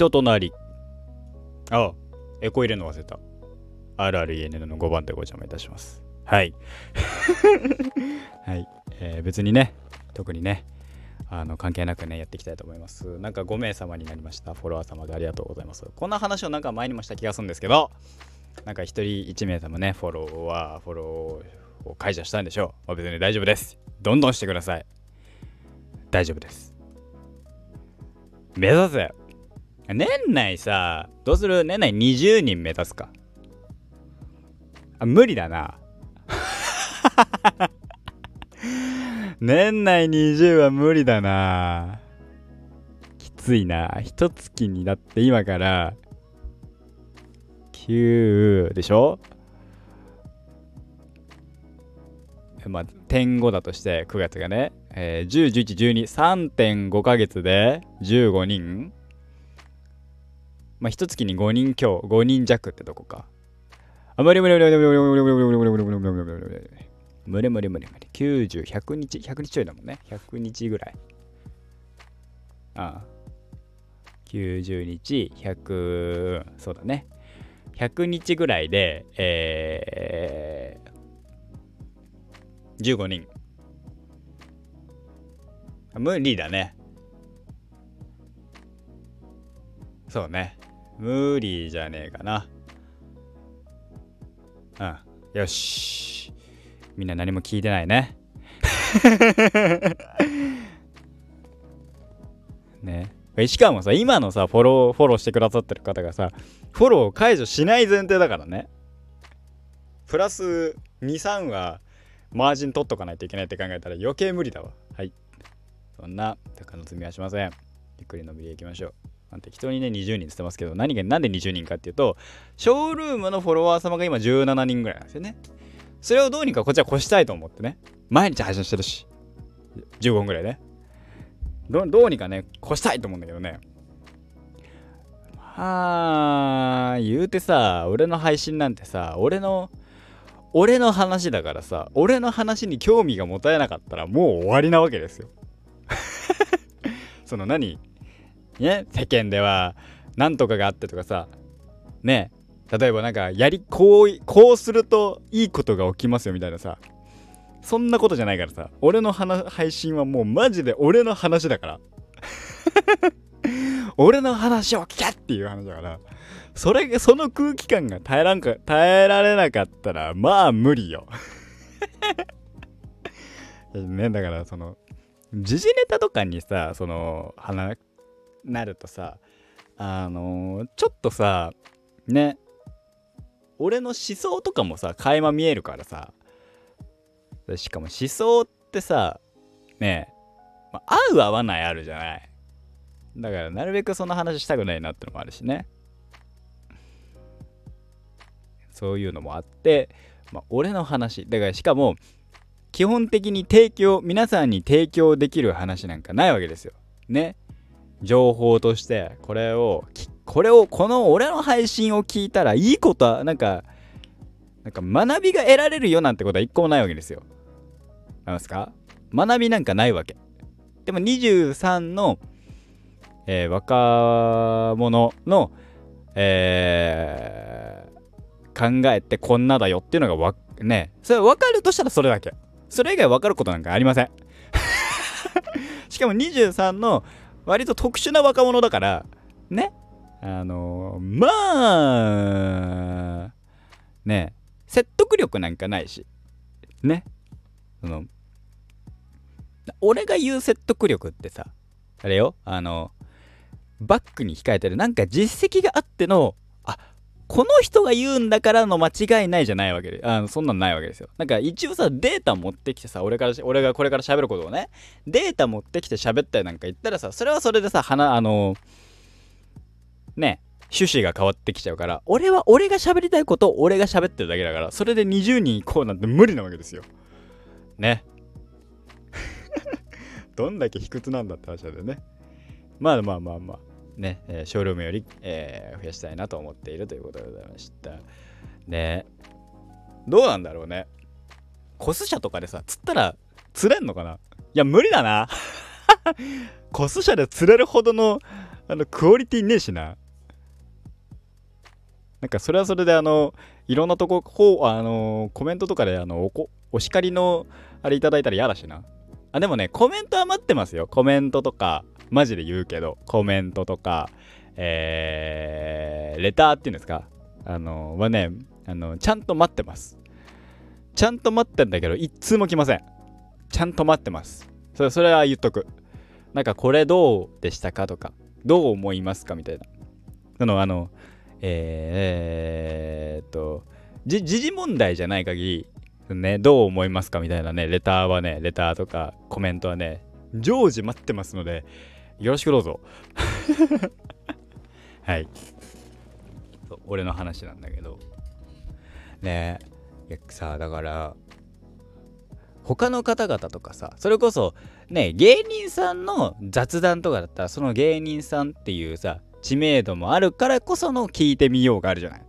人となり。あ、エコ入れの忘れた。RREN の5番でご邪魔いたします。はいはい、別にね、特にね、関係なくね、やっていきたいと思います。なんか5名様になりました。フォロワー様でありがとうございます。こんな話をなんか前にもした気がするんですけど、なんか1人1名様ね、フォローを解除したんでしょう。別に大丈夫です。どんどんしてください。大丈夫です。目指せ。年内さ、どうする？年内20人目指すか。あ、無理だな年内20は無理だな。きついな。一月にだって今から9でしょ。まあ点5だとして9月がね、10、11、12、 3.5 ヶ月で15人。まあ一月に5人強、5人弱ってとこか。あ、無理。90、100日、100日ちょいだもんね。100日ぐらい。ああ。90日、100、そうだね。100日ぐらいで、15人。無理だね。そうね。無理じゃねえかな。うん。よし。みんな何も聞いてないね。ね。しかもさ、今のさ、フォローしてくださってる方がさ、フォローを解除しない前提だからね。プラス2、3はマージン取っとかないといけないって考えたら余計無理だわ。はい。そんな高の積みはしません。ゆっくりのびりいきましょう。適当にね、20人つってますけど、なんで20人かっていうと、ショールームのフォロワー様が今17人ぐらいなんですよね。それをどうにかこっちは越したいと思ってね、毎日配信してるし、15分ぐらいね、どうにかね、越したいと思うんだけどね。まあ言うてさ、俺の配信なんてさ、俺の話だからさ、俺の話に興味が持たれなかったらもう終わりなわけですよその何ね、世間では何とかがあってとかさ、ね、例えばなんかこうするといいことが起きますよみたいなさ、そんなことじゃないからさ、俺の配信はもうマジで俺の話だから俺の話を聞けっていう話だから、その空気感が耐えられなかったらまあ無理よね、だからその時事ネタとかにさ、そのなるとさ、ちょっとさね、俺の思想とかもさ垣間見えるからさ、しかも思想ってさね、まあ、合う合わないあるじゃない。だからなるべくその話したくないなってのもあるしね、そういうのもあって、まあ、俺の話だから、しかも基本的に皆さんに提供できる話なんかないわけですよね。情報としてこの俺の配信を聞いたらいいことはなんか学びが得られるよなんてことは一個もないわけですよ。ありますか？学びなんかないわけ。でも23の、若者の、考えってこんなだよっていうのがね、それ分かるとしたらそれだけ。それ以外分かることなんかありませんしかも23の割と特殊な若者だからね、まあね、説得力なんかないしね、俺が言う説得力ってさ、あれよ、バックに控えてるなんか実績があっての、あ、この人が言うんだからの間違いないじゃないわけで、そんなんないわけですよ。なんか一応さ、データ持ってきてさ、俺がこれから喋ることをね、データ持ってきて喋ったりなんか言ったらさ、それはそれでさ、ね、趣旨が変わってきちゃうから、俺が喋りたいことを俺が喋ってるだけだから、それで20人いこうなんて無理なわけですよねどんだけ卑屈なんだって話だよね。まあね、ショールームより、増やしたいなと思っているということでございましたね。どうなんだろうね、コス社とかでさ釣ったら釣れんのかな。いや無理だなコス社で釣れるほどのクオリティねえしな。なんかそれはそれでいろんなとこ、コメントとかでお叱りのあれいただいたら嫌だしな。あ、でもね、コメントは待ってますよ。コメントとか、マジで言うけど、コメントとか、レターっていうんですか、はね、ちゃんと待ってます。ちゃんと待ってんだけど、一通も来ません。ちゃんと待ってます。それは言っとく。なんか、これどうでしたかとか、どう思いますかみたいな。時事問題じゃない限り、ね、どう思いますかみたいなね、レターはね、レターとかコメントはね、常時待ってますので、よろしくどうぞ。はい。俺の話なんだけど。ねえ、いやさ、だから、他の方々とかさ、それこそ、ね、芸人さんの雑談とかだったら、その芸人さんっていうさ、知名度もあるからこその聞いてみようがあるじゃない。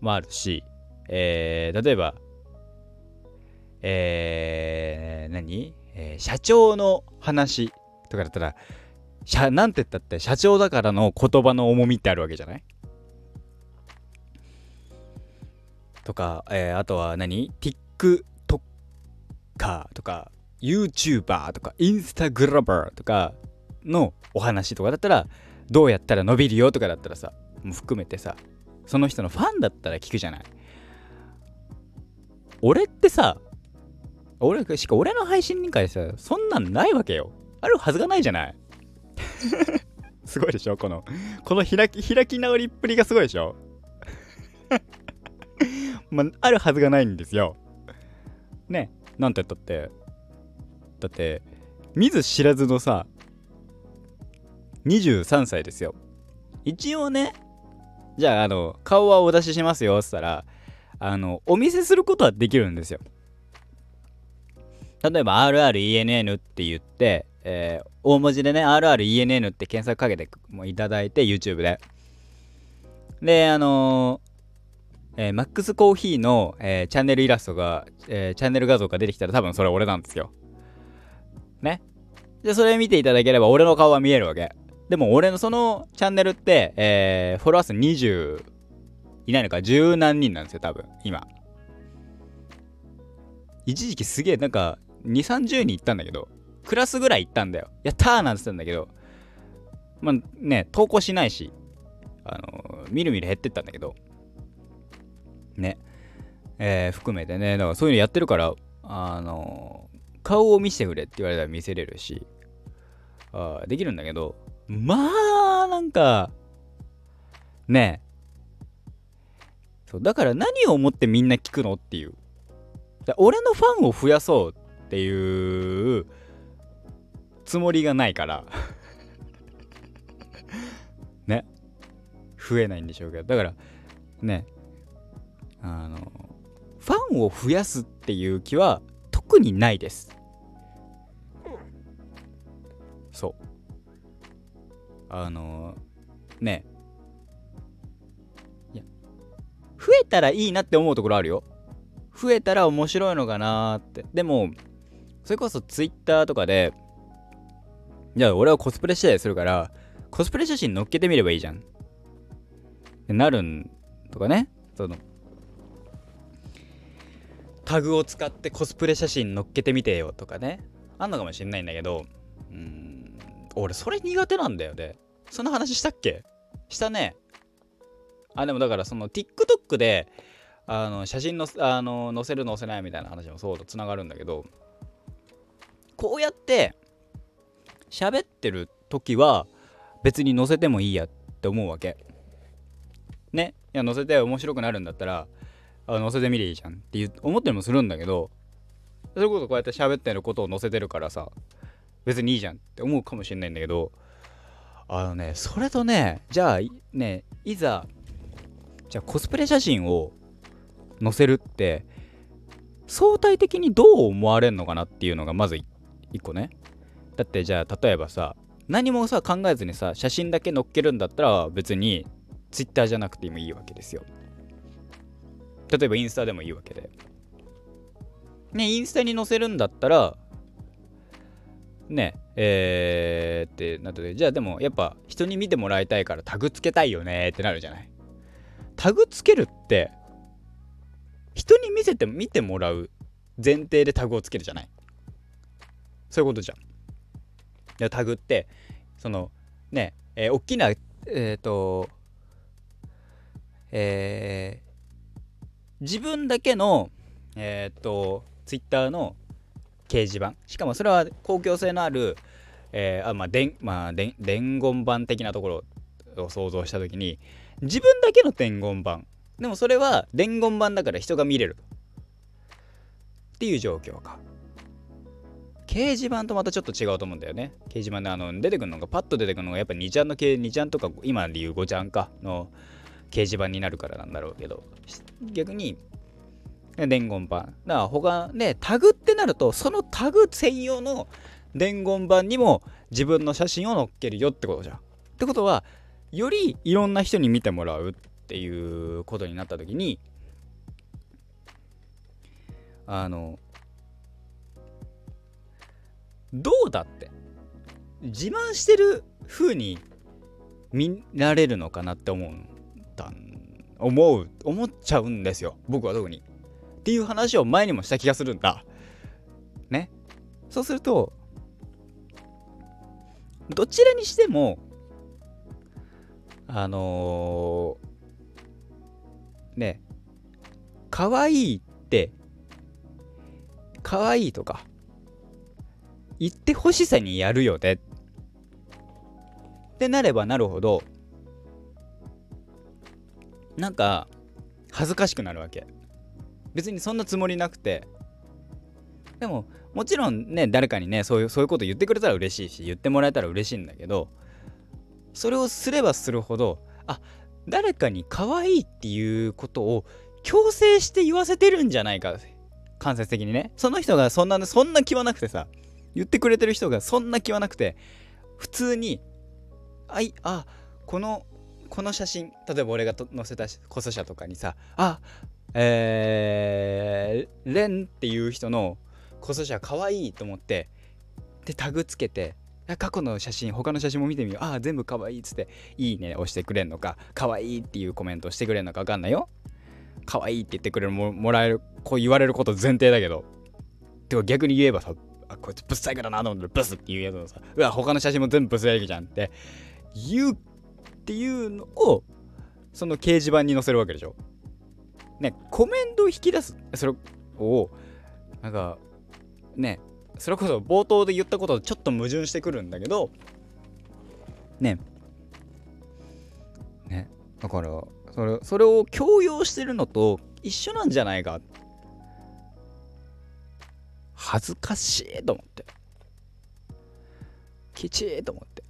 もあるし、例えば、社長の話とかだったら、なんて言ったって社長だからの言葉の重みってあるわけじゃない？とか、あとはTikToker とか YouTuber とか Instagrammer とかのお話とかだったら、どうやったら伸びるよとかだったらさ、も含めてさ、その人のファンだったら聞くじゃない。俺ってさ、俺の配信会でさ、そんなんないわけよ。あるはずがないじゃない。すごいでしょ、この開き直りっぷりがすごいでしょ。まあ、あるはずがないんですよね。なんて言ったって見ず知らずのさ23歳ですよ。一応ね、じゃあ顔はお出ししますよっつったら、お見せすることはできるんですよ。例えば RRENN って言って、大文字でね RRENN って検索かけてもいただいて YouTube でマックスコーヒーの、チャンネルイラストが、チャンネル画像が出てきたら多分それ俺なんですよね。でそれ見ていただければ俺の顔は見えるわけでも、俺のそのチャンネルって、フォロワー数20いないのか、十何人なんですよ多分今。一時期すげえなんか 2,30 人いったんだけど、クラスぐらいいったんだよ。やったーなんて言ったんだけど、まあね、投稿しないし、みるみる減ってったんだけどね、含めてね、だからそういうのやってるから、顔を見せてくれって言われたら見せれるし、できるんだけど、まあなんかねえ、そうだから何を思ってみんな聞くのっていう、俺のファンを増やそうっていうつもりがないからね、増えないんでしょうけど、だからね、ファンを増やすっていう気は特にないです。そう、ね、いや増えたらいいなって思うところあるよ。増えたら面白いのかなーって。でもそれこそツイッターとかで、じゃあ俺はコスプレしてするからコスプレ写真載っけてみればいいじゃんってなるんとかね、そのタグを使ってコスプレ写真載っけてみてよとかね、あんのかもしんないんだけど、俺それ苦手なんだよね。そんな話したっけ？したね。あ、でもだからその TikTok で写真の載せる載せないみたいな話もそうとつながるんだけど、こうやって喋ってる時は別に載せてもいいやって思うわけね。いや載せて面白くなるんだったら載せてみりゃいいじゃんって思ったりもするんだけど、それこそこうやって喋ってることを載せてるからさ、別にいいじゃんって思うかもしれないんだけど、それとね、じゃあね、いざじゃあコスプレ写真を載せるって相対的にどう思われるのかなっていうのがまず一個ね。だってじゃあ例えばさ、何もさ考えずにさ写真だけ載っけるんだったら別に Twitter じゃなくてもいいわけですよ。例えばインスタでもいいわけでね。インスタに載せるんだったらね、ってなった時、じゃあでもやっぱ人に見てもらいたいからタグつけたいよねってなるじゃない。タグつけるって人に見てもらう前提でタグをつけるじゃない。そういうことじゃん。でタグってそのね、大きな自分だけのツイッターの掲示板、しかもそれは公共性のある、伝言板的なところを想像したときに、自分だけの伝言板でもそれは伝言板だから人が見れるっていう状況か。掲示板とまたちょっと違うと思うんだよね。掲示板でパッと出てくるのがやっぱ2ちゃんの2ちゃんとか今でいう5ちゃんかの掲示板になるからなんだろうけど、逆に伝言板だから他ね、タグってなるとそのタグ専用の伝言板にも自分の写真を載っけるよってことじゃん。ってことはよりいろんな人に見てもらうっていうことになった時に、どうだって自慢してる風に見られるのかなって思っちゃうんですよ、僕は特に。っていう話を前にもした気がするんだね。そうするとどちらにしてもね、可愛いとか言ってほしさにやるよねってなればなるほどなんか恥ずかしくなるわけ。別にそんなつもりなくて、でももちろんね、誰かにねそういうこと言ってくれたら嬉しいし、言ってもらえたら嬉しいんだけど、それをすればするほど、誰かに可愛いっていうことを強制して言わせてるんじゃないか、間接的にね。その人がそんな気はなくてさ、言ってくれてる人がそんな気はなくて、普通にこの写真、例えば俺が載せたコス社とかにさ、レンっていう人のコス社可愛いと思って、でタグつけて、過去の写真他の写真も見てみよう、全部可愛いっつっていいね押してくれんのか、可愛いっていうコメントしてくれんのか分かんないよ。可愛いって言ってくれるもらえる、こう言われること前提だけど、てか逆に言えばさ、こいつブサイクだなと思ってブスって言うやつのさ、他の写真も全部ブスやるじゃんって言うっていうのをその掲示板に載せるわけでしょね。コメントを引き出す、それをなんかね、それこそ冒頭で言ったこととちょっと矛盾してくるんだけどね、だからそれを強要してるのと一緒なんじゃないか、恥ずかしいと思ってきちいと思って。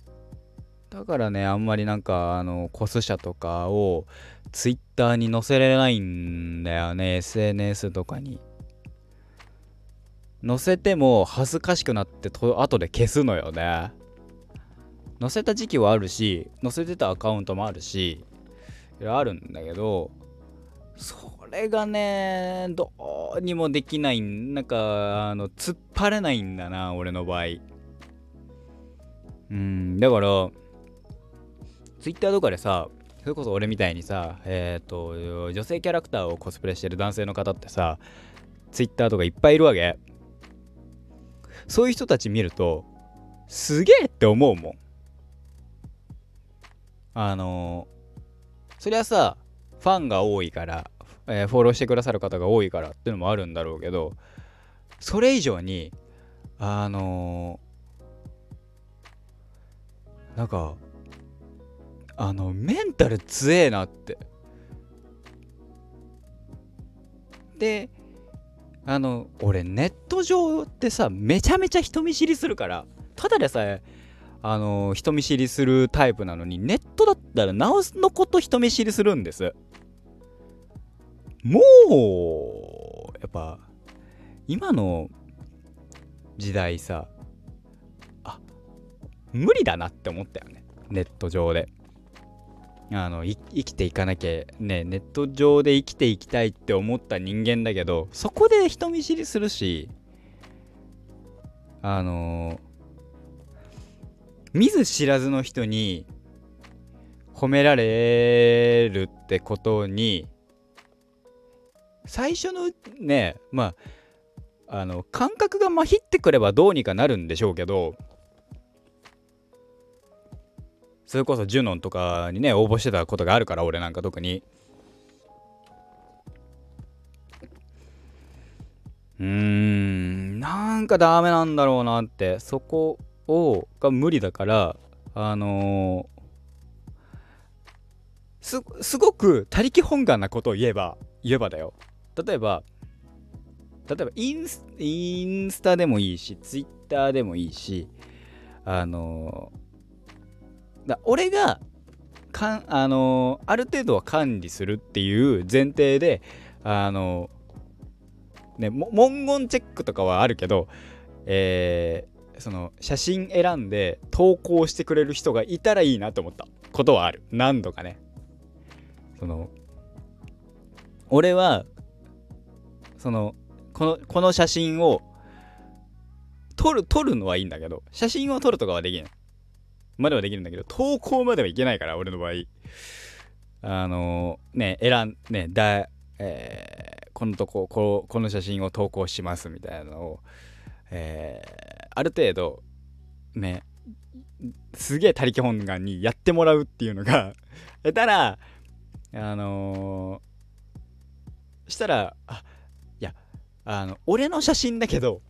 だからね、あんまりなんかコス社とかをツイッターに載せれないんだよね。 SNS とかに載せても恥ずかしくなって後で消すのよね。載せた時期はあるし、載せてたアカウントもあるし、あるんだけど、それがねどうにもできない。なんか突っ張れないんだな、俺の場合。だからツイッターとかでさ、それこそ俺みたいにさ、女性キャラクターをコスプレしてる男性の方ってさ、ツイッターとかいっぱいいるわけ。そういう人たち見るとすげえって思うもん。そりゃさ、ファンが多いから、フォローしてくださる方が多いからっていうのもあるんだろうけど、それ以上になんかメンタル強えなって。で俺ネット上ってさ、めちゃめちゃ人見知りするから、ただでさえ人見知りするタイプなのに、ネットだったらなおのこと人見知りするんです。もうやっぱ今の時代さ、無理だなって思ったよね、ネット上で生きていかなきゃね。ネット上で生きていきたいって思った人間だけど、そこで人見知りするし、見ず知らずの人に褒められるってことに最初のね、まあ感覚がまひってくればどうにかなるんでしょうけど、それこそジュノンとかにね応募してたことがあるから、俺なんか特になんかダメなんだろうなって、そこをが無理だから、すごく他力本願なことを言えばだよ、例えばインスタでもいいし、ツイッターでもいいし、だ俺がある程度は管理するっていう前提で文言チェックとかはあるけど、その写真選んで投稿してくれる人がいたらいいなと思ったことはある、何度かね。俺はこの写真を撮るのはいいんだけど、写真を撮るとかはできないまではできるんだけど、投稿まではいけないから、俺の場合この写真を投稿しますみたいなのを、ある程度ね、すげえ他力本願にやってもらうっていうのがしたら俺の写真だけど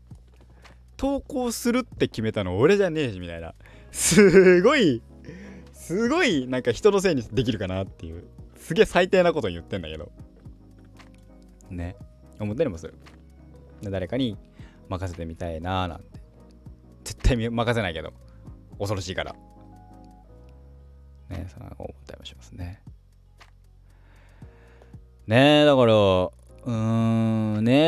投稿するって決めたの俺じゃねえしみたいな、すごいなんか人のせいにできるかなっていう、すげえ最低なこと言ってんだけどね、思ったりもする。誰かに任せてみたいなーなんて、絶対任せないけど恐ろしいからね、そんな思ったりもしますね。ねえ、だから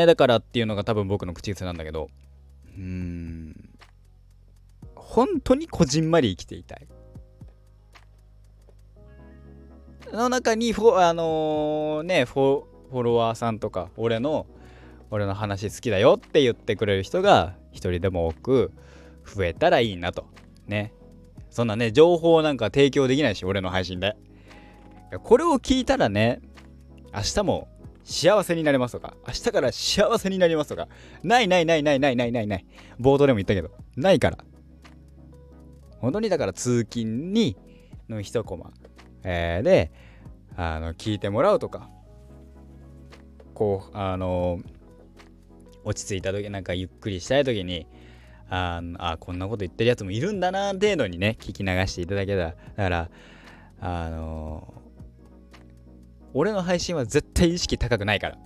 だからっていうのが多分僕の口癖なんだけど、本当にこじんまり生きていたいの中にフォロワーさんとか、俺の話好きだよって言ってくれる人が一人でも多く増えたらいいなとね。そんなね、情報なんか提供できないし、俺の配信でこれを聞いたらね、明日も幸せになれますとか、明日から幸せになりますとか、ない、冒頭でも言ったけど、ないから本当に。だから通勤にの一コマ、で聞いてもらうとか、こう落ち着いた時、なんかゆっくりしたい時にこんなこと言ってるやつもいるんだな程度にね、聞き流していただけたら。だから俺の配信は絶対意識高くないから、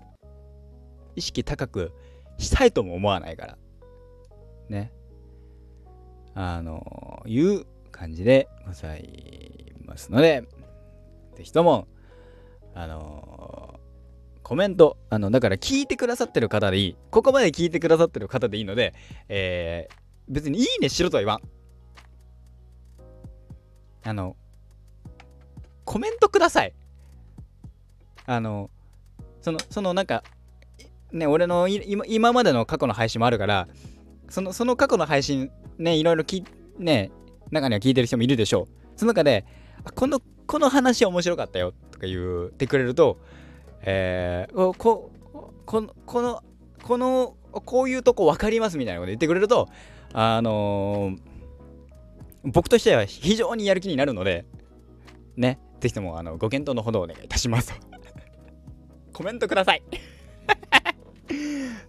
意識高くしたいとも思わないからね、いう感じでございますので、ぜひともコメント、だから聞いてくださってる方でいい、ここまで聞いてくださってる方でいいので、別にいいねしろとは言わん。コメントください。なんかね、俺の今までの過去の配信もあるから、その過去の配信ね、いろいろ中には聞いてる人もいるでしょう。その中でこの話面白かったよとか言ってくれると、こういうとこ分かりますみたいなこと言ってくれると、僕としては非常にやる気になるのでね、ぜひともご検討のほどお願いいたしますコメントください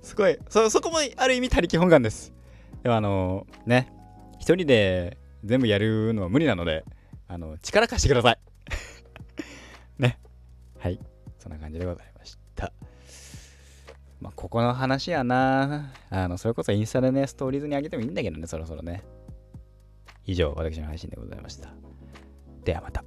すごい、そこもある意味他力本願です。でもね、一人で全部やるのは無理なので、力貸してくださいね、はい、そんな感じでございました。まあ、ここの話やな。それこそインスタでね、ストーリーズに上げてもいいんだけどね、そろそろね。以上、私の配信でございました。ではまた。